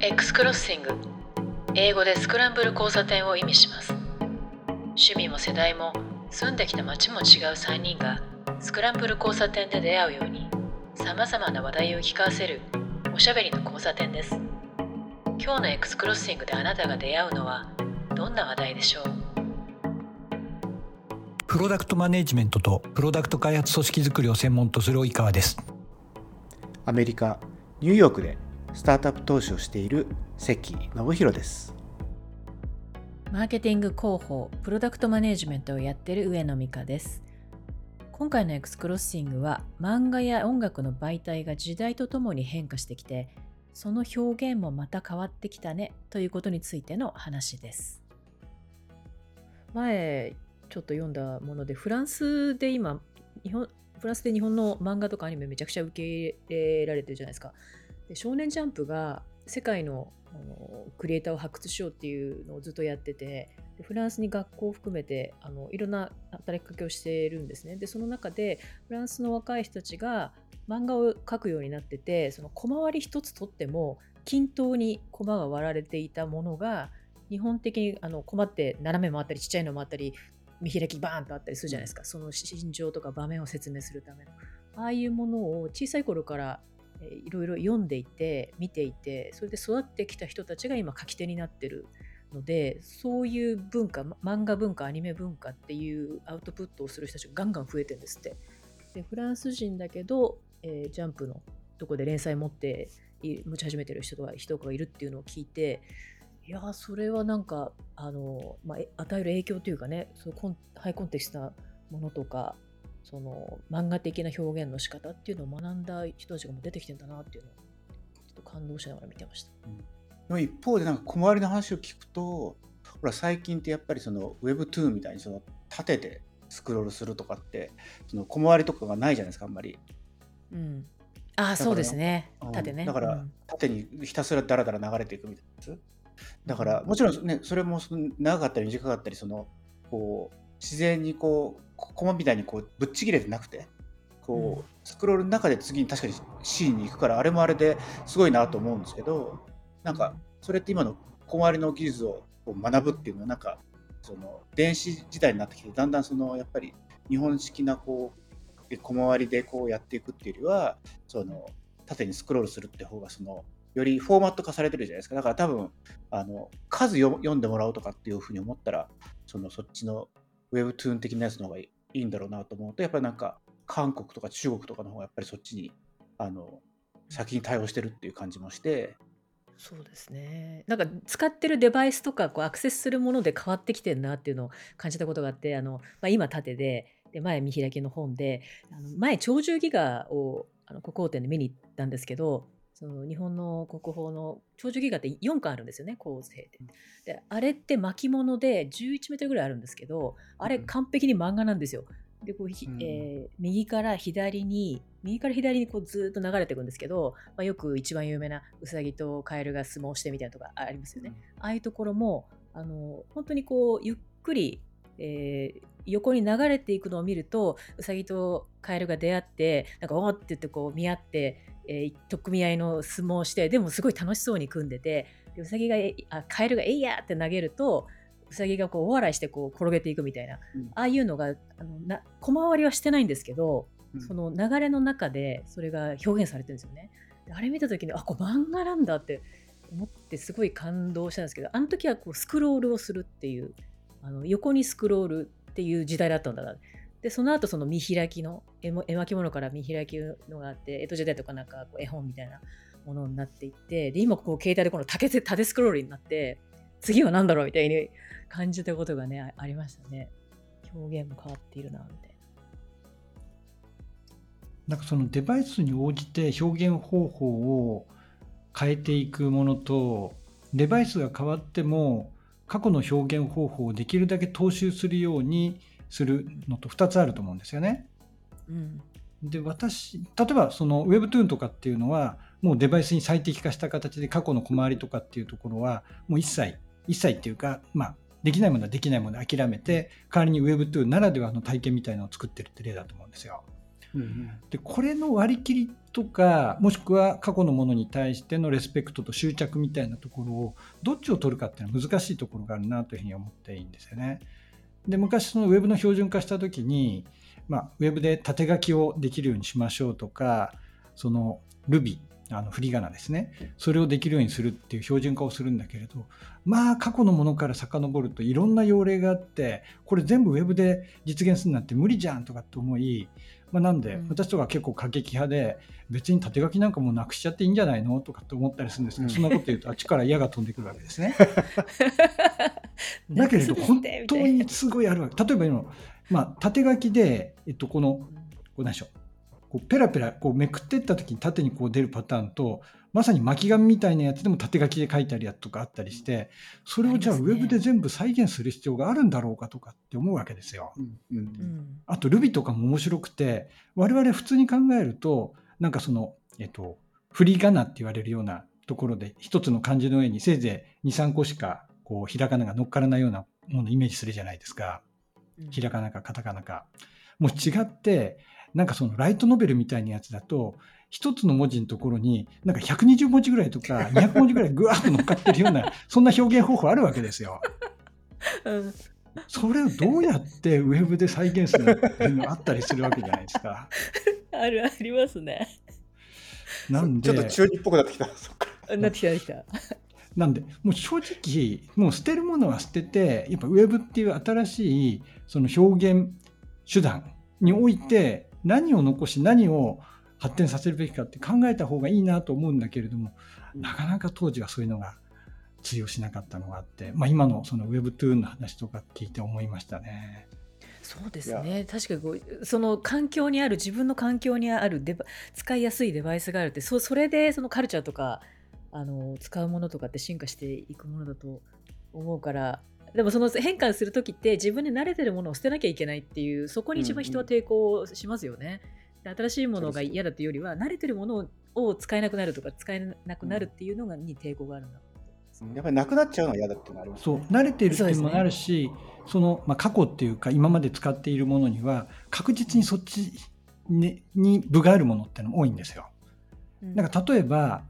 X クロッシング、英語でスクランブル交差点を意味します。趣味も世代も住んできた街も違う3人がスクランブル交差点で出会うように、さまざまな話題を聞かせるおしゃべりの交差点です。今日の X クロッシングであなたが出会うのはどんな話題でしょう。プロダクトマネジメントとプロダクト開発組織づくりを専門とする及川です。アメリカ・ニューヨークでスタートアップ投資をしている関信弘です。マーケティング広報、プロダクトマネジメントをやっている上野美香です。今回の X クロッシングは、漫画や音楽の媒体が時代とともに変化してきて、その表現もまた変わってきたねということについての話です。前ちょっと読んだもので、フランスで日本の漫画とかアニメめちゃくちゃ受け入れられてるじゃないですか。で、少年ジャンプが世界のクリエイターを発掘しようっていうのをずっとやってて、フランスに学校を含めていろんな働きかけをしているんですね。で、その中でフランスの若い人たちが漫画を描くようになってて、そのコマ割り一つ取っても均等にコマが割られていたものが、日本的にコマって斜めもあったりちっちゃいのもあったり見開きバーンとあったりするじゃないですか。その心情とか場面を説明するための、ああいうものを小さい頃からいろいろ読んでいて見ていて、それで育ってきた人たちが今書き手になってるので、そういう文化、漫画文化、アニメ文化っていうアウトプットをする人たちがガンガン増えてるんですって。で、フランス人だけど、ジャンプのとこで連載持ち始めてる人とかいるっていうのを聞いて、いやそれはなんか与える影響というかね、そのハイコンテクストなものとか、その漫画的な表現の仕方っていうのを学んだ人たちがもう出てきてんだなっていうのをちょっと感動しながら見てました。うん、一方でなんか小回りの話を聞くと、ほら最近ってやっぱりその Webtoon みたいにその立ててスクロールするとかって、その小回りとかがないじゃないですか、あんまり。うん、ああそうですね、縦ね。だから縦にひたすらだらだら流れていくみたいなやつ。だからもちろんね、それも長かったり短かったり、そのこう自然にこうコマみたいにこうぶっちぎれてなくて、こうスクロールの中で次に確かにシーンに行くから、あれもあれですごいなと思うんですけど、なんかそれって今の小回りの技術を学ぶっていうのは、なんかその電子時代になってきて、だんだんそのやっぱり日本式なこう小回りでこうやっていくっていうよりは、その縦にスクロールするって方がそのよりフォーマット化されてるじゃないですか。だから多分数読んでもらおうとかっていうふうに思ったら、そっちのWebtoon 的なやつの方がいいんだろうなと思うと、やっぱりなんか韓国とか中国とかの方がやっぱりそっちに先に対応してるっていう感じもして。そうですね、なんか使ってるデバイスとかこうアクセスするもので変わってきてるなっていうのを感じたことがあって、今縦で前見開きの本で、前鳥獣戯画を国宝展で見に行ったんですけど、その日本の国宝の鳥獣戯画って4巻あるんですよね、構成で。で、あれって巻物で11メートルぐらいあるんですけど、あれ完璧に漫画なんですよ。で右から左にこうずっと流れていくんですけど、よく一番有名なウサギとカエルが相撲してみたいなとかありますよね。ああいうところも本当にこうゆっくり、横に流れていくのを見ると、ウサギとカエルが出会って、なんかおーって言ってこう見合って取っ組み合いの相撲をして、でもすごい楽しそうに組んでて、ウサギがカエルがえいやって投げると、ウサギがこうお笑いしてこう転げていくみたいな、ああいうのが小回りはしてないんですけど、その流れの中でそれが表現されてるんですよね。で、あれ見た時にこれ漫画なんだって思って、すごい感動したんですけど、あの時はこうスクロールをするっていう、横にスクロールっていう時代だったんだな。で、その後その見開きの絵巻物から見開きのがあって、江戸時代とかなんか絵本みたいなものになっていって、で今携帯でこの縦スクロールになって、次は何だろうみたいに感じたことがね、ありましたね。表現も変わっているなみたいな。なんかそのデバイスに応じて表現方法を変えていくものと、デバイスが変わっても過去の表現方法をできるだけ踏襲するようにするのと2つあると思うんですよね。うん、で例えばその Webtoon とかっていうのはもうデバイスに最適化した形で、過去の小回りとかっていうところはもう一切っていうか、できないものはできないものを諦めて、代わりに Webtoon ならではの体験みたいなのを作ってるって例だと思うんですよ。うんうん、でこれの割り切りとかもしくは過去のものに対してのレスペクトと執着みたいなところをどっちを取るかっていうのは難しいところがあるなというふうに思っていいんですよね。で昔そのウェブの標準化した時に、ウェブで縦書きをできるようにしましょうとかその Ruby 振り仮名ですね、それをできるようにするっていう標準化をするんだけれど、過去のものから遡るといろんな要例があって、これ全部ウェブで実現するなんて無理じゃんとかって思い、なんで私とか結構過激派で別に縦書きなんかもうなくしちゃっていいんじゃないのとかって思ったりするんですけど、そんなこと言うとあっちから矢が飛んでくるわけですねだけれど本当にすごいあるわけ。例えば今、縦書きで、こう何でしょう、こうペラペラこうめくっていった時に縦にこう出るパターンと、まさに巻き紙みたいなやつでも縦書きで書いてあるやつとかあったりして、それをじゃあウェブで全部再現する必要があるんだろうかとかって思うわけですよ、うんうん、あと Ruby とかも面白くて、我々普通に考えるとなんかその、振り仮名って言われるようなところで一つの漢字の上にせいぜい 2,3 個しかこうひらがなが乗っからないようなものをイメージするじゃないですか。ひらがなかカタカナかもう違って、なんかそのライトノベルみたいなやつだと一つの文字のところになんか120文字ぐらいとか200文字ぐらいぐわっと乗っかってるようなそんな表現方法あるわけですよ、うん、それをどうやってウェブで再現するっていうのがあったりするわけじゃないですかありますね。なんでちょっと中二っぽくなってきたなんでもう正直もう捨てるものは捨てて、やっぱウェブっていう新しいその表現手段において何を残し何を発展させるべきかって考えた方がいいなと思うんだけれども、なかなか当時はそういうのが通用しなかったのがあって、今のその Webtoon の話とか聞いて思いましたね。そうですね、確かにその環境にある自分の環境にある使いやすいデバイスがあるって、それでそのカルチャーとか使うものとかって進化していくものだと思うから、でもその変換するときって自分で慣れてるものを捨てなきゃいけないっていう、そこに一番人は抵抗しますよね、うんうん、新しいものが嫌だというよりは慣れてるものを使えなくなるとか使えなくなるっていうのがに抵抗があるんだ、うん、やっぱりなくなっちゃうのは嫌だっていうのありますね。そう慣れてるっていうのもあるし、その、過去っていうか今まで使っているものには確実にそっちに分があるものってのも多いんですよ、うん、なんか例えば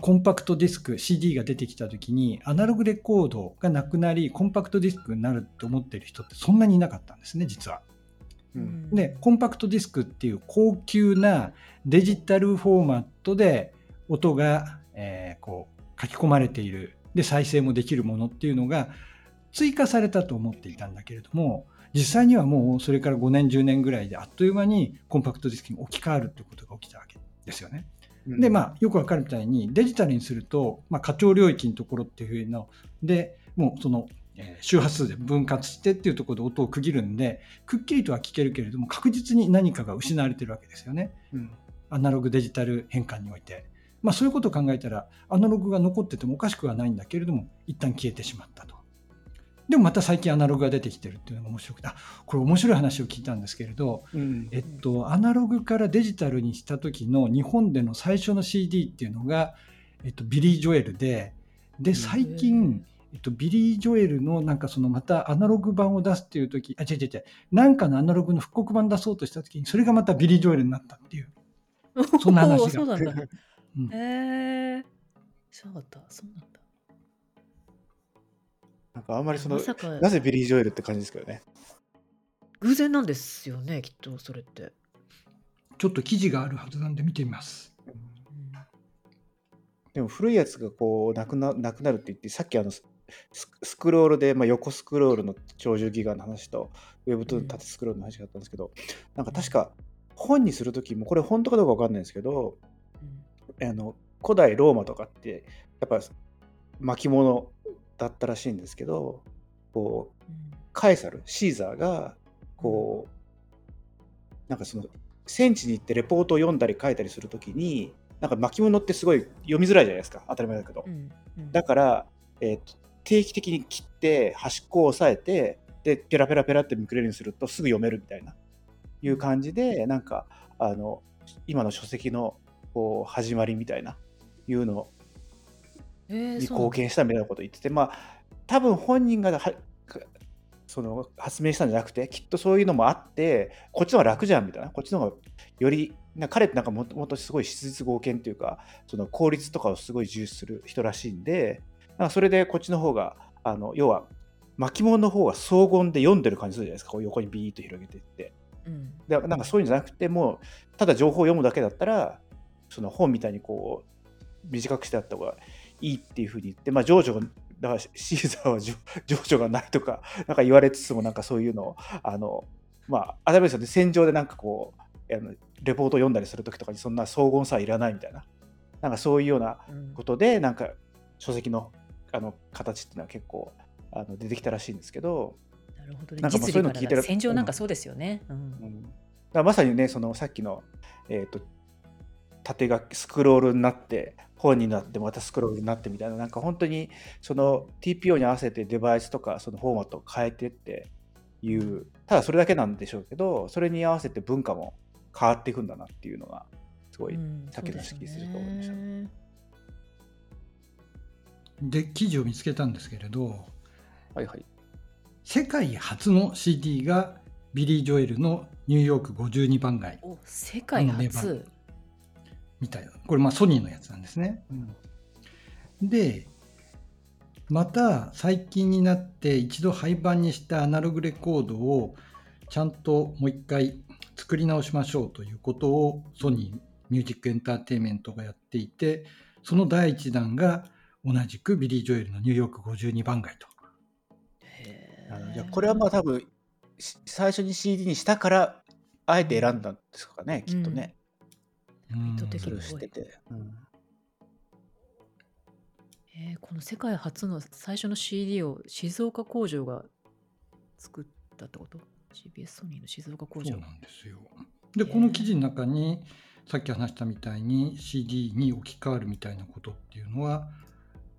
コンパクトディスク CD が出てきた時にアナログレコードがなくなりコンパクトディスクになると思ってる人ってそんなにいなかったんですね実は、うん、でコンパクトディスクっていう高級なデジタルフォーマットで音が、こう書き込まれているで再生もできるものっていうのが追加されたと思っていたんだけれども、実際にはもうそれから5年10年ぐらいであっという間にコンパクトディスクに置き換わるってことが起きたわけですよね。でよくわかるみたいにデジタルにすると、過長領域のところっていうのでもうその周波数で分割してっていうところで音を区切るんでくっきりとは聞けるけれども確実に何かが失われてるわけですよね、うん、アナログデジタル変換において、そういうことを考えたらアナログが残っててもおかしくはないんだけれども一旦消えてしまったと。でもまた最近アナログが出てきてるっていうのが面白くて、これ面白い話を聞いたんですけれど、アナログからデジタルにした時の日本での最初の CD っていうのが、ビリー・ジョエルで最近、ビリー・ジョエルのなんかそのまたアナログ版を出すっていう時違うなんかのアナログの復刻版出そうとした時にそれがまたビリー・ジョエルになったっていうそんな話がそうなんだ、そうだったそうなんだ。なんかあんまりそのなぜビリー・ジョエルって感じですけどね。偶然なんですよねきっと。それってちょっと記事があるはずなんで見てみます、でも古いやつがこうなくなるって言って、さっきスクロールで、横スクロールの超10ギガの話とウェブと縦スクロールの話があったんですけど、なんか確か本にするときもこれ本当かどうか分かんないんですけど、古代ローマとかってやっぱ巻物だったらしいんですけど、こうカエサルシーザーがこうなんかその戦地に行ってレポートを読んだり書いたりするときになんか巻物ってすごい読みづらいじゃないですか、当たり前だけど、だから、定期的に切って端っこを押さえてでペラペラペラってめくれるようにするとすぐ読めるみたいないう感じで、なんか今の書籍のこう始まりみたいないうのをに貢献したみたいなことを言ってて、多分本人がその発明したんじゃなくて、きっとそういうのもあって、こっちの方が楽じゃんみたいな、こっちの方がより彼ってなんかもともとすごい質実剛健というか、その効率とかをすごい重視する人らしいんで、なんかそれでこっちの方が要は巻物の方が荘厳で読んでる感じするじゃないですか、こう横にビーッと広げていって、うん、でなんかそういうんじゃなくて、もうただ情報を読むだけだったらその本みたいにこう短くしてあった方がいいっていうふうに言って、まあ情緒がだからシーザーは情緒がないとかなんか言われつつも、なんかそういうのをまあ、あれですよね、戦場でなんかこうレポートを読んだりするときとかにそんな荘厳さはいらないみたいな、なんかそういうようなことで、なんか書籍の形っていうのは結構出てきたらしいんですけど、なるほど、ね、なんかそういうの聞いてる戦場なんかそうですよね、うんうん、だからまさにね、そのさっきの縦がスクロールになって本になってまたスクロールになってみたいな、なんか本当にその TPO に合わせてデバイスとかそのフォーマットを変えてっていう、ただそれだけなんでしょうけど、それに合わせて文化も変わっていくんだなっていうのがすごいさっきの指揮すると思いました、うん、ね、で記事を見つけたんですけれど、はいはい、世界初の CD がビリー・ジョエルのニューヨーク52番街、世界初みたいな、これまあソニーのやつなんですね、うん、でまた最近になって一度廃盤にしたアナログレコードをちゃんともう一回作り直しましょうということをソニーミュージックエンターテインメントがやっていて、その第一弾が同じくビリー・ジョエルのニューヨーク52番街と。いやこれはまあ多分最初に CD にしたからあえて選んだんですかね、きっとね、うん、意図的に知ってて、うん、この世界初の最初の CD を静岡工場が作ったってこと？ CBS ソニーの静岡工場。そうなんですよ。で、この記事の中にさっき話したみたいに CD に置き換わるみたいなことっていうのは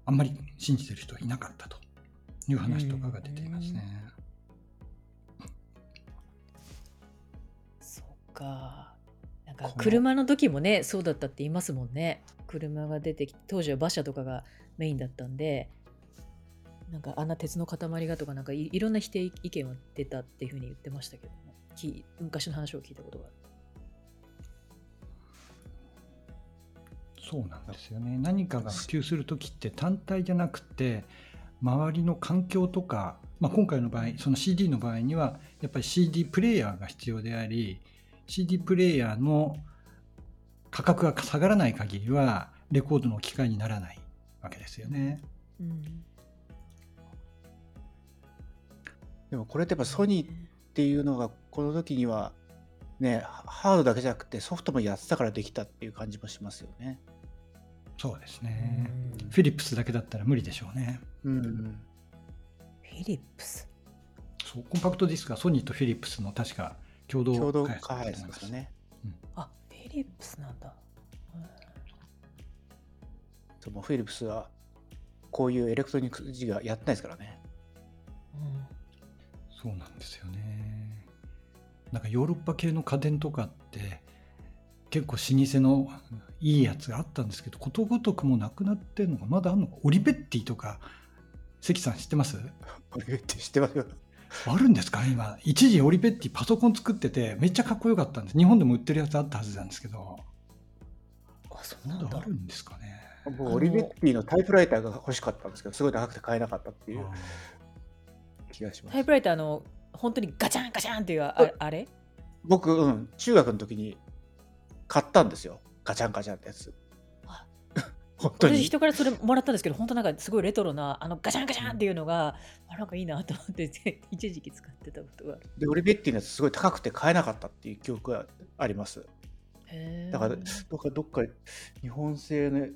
あんまり信じてる人はいなかったという話とかが出ていますね、そっか。車の時もねそうだったって言いますもんね。車が出てきて、当時は馬車とかがメインだったんで、なんかあんな鉄の塊がとか、なんかいろんな否定意見は出たっていうふうに言ってましたけど、昔の話を聞いたことがある。そうなんですよね。何かが普及する時って単体じゃなくて周りの環境とか、まあ、今回の場合その CD の場合にはやっぱり CD プレイヤーが必要であり、CD プレイヤーの価格が下がらない限りはレコードの機会にならないわけですよね、うん、でもこれってやっぱソニーっていうのがこの時にはね、ハードだけじゃなくてソフトもやってたからできたっていう感じもしますよね。そうですね、うん、フィリップスだけだったら無理でしょうね、うんうん、フィリップス、そう、コンパクトディスクはソニーとフィリップスの確か共同開発ですよね、うん、あ、フィリップスなんだ、うん、もうフィリップスはこういうエレクトロニック自体やってないですからね、うん、そうなんですよね。なんかヨーロッパ系の家電とかって結構老舗のいいやつがあったんですけど、ことごとくもなくなってるのがまだあるのか。オリベッティとか関さん知ってます？オリベッティ知ってますよ。あるんですかね。今一時オリベッティパソコン作っててめっちゃかっこよかったんです。日本でも売ってるやつあったはずなんですけど。あ、そうなんだ。あるんですかね。僕オリベッティのタイプライターが欲しかったんですけど、すごい高くて買えなかったっていう気がします。タイプライターの本当にガチャンガチャンっていうあれ僕、うん、中学の時に買ったんですよ、ガチャンガチャンってやつ。本当に人からそれもらったんですけど、本当なんかすごいレトロなガチャンガチャンっていうのが、うん、なんかいいなと思って一時期使ってたことがある。でオリベッティのやつすごい高くて買えなかったっていう記憶があります。へ、だから僕はどっか日本製のや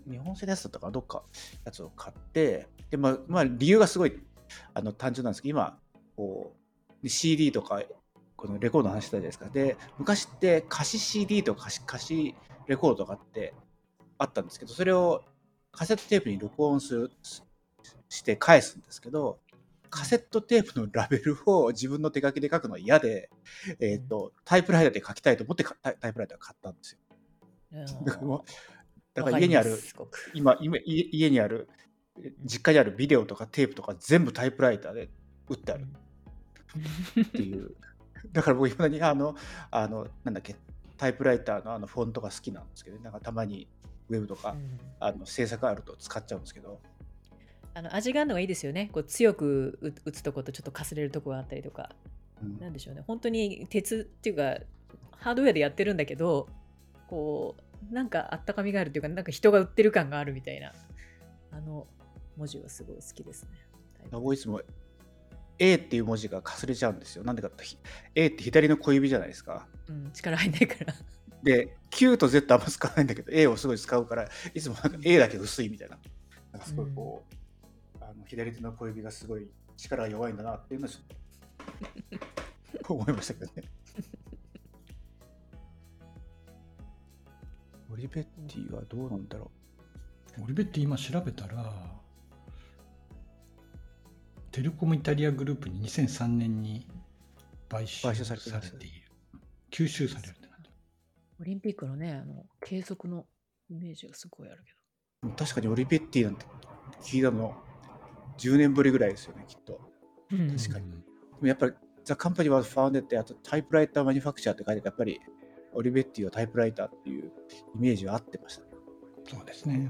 つだったからどっかやつを買って、で、まあ、理由がすごい単純なんですけど、今こう CD とかこのレコードの話したじゃないですか。で昔って貸し CD とか貸しレコードとかってあったんですけど、それをカセットテープに録音して返すんですけど、カセットテープのラベルを自分の手書きで書くのは嫌で、タイプライターで書きたいと思ってタイプライターを買ったんですよ。だから家にある実家にあるビデオとかテープとか全部タイプライターで打ってある。っていうだから僕いまだになんだっけタイプライターのフォントが好きなんですけど、なんかたまにウェブとか、うん、制作あると使っちゃうんですけど、味があるのがいいですよね。こう強く打つとことちょっとかすれるとこがあったりとか、うん、なんでしょうね、本当に鉄っていうかハードウェアでやってるんだけど、こうなんかあったかみがあるというか、なんか人が売ってる感があるみたいな、文字はすごい好きですね。僕いつも A っていう文字がかすれちゃうんですよ。なんでかって A って左の小指じゃないですか、うん、力入んないからで Q と Z あんま使わないんだけど A をすごい使うから、いつもなんか A だけ薄いみたいな、なんかすごいこう、左手の小指がすごい力が弱いんだなっていうのは思いましたけどね。オリベッティはどうなんだろう。オリベッティ今調べたらテレコムイタリアグループに2003年に買収されてい る吸収されるってなって、オリンピックのね、計測のイメージがすごいあるけど、確かにオリベッティなんて聞いたの10年ぶりぐらいですよね、きっと。確かに、うん、でもやっぱりザ・カンパニーはファウンデって、あとタイプライターマニファクチャーって書いてある、やっぱりオリベッティはタイプライターっていうイメージは合ってましたね。そうですね。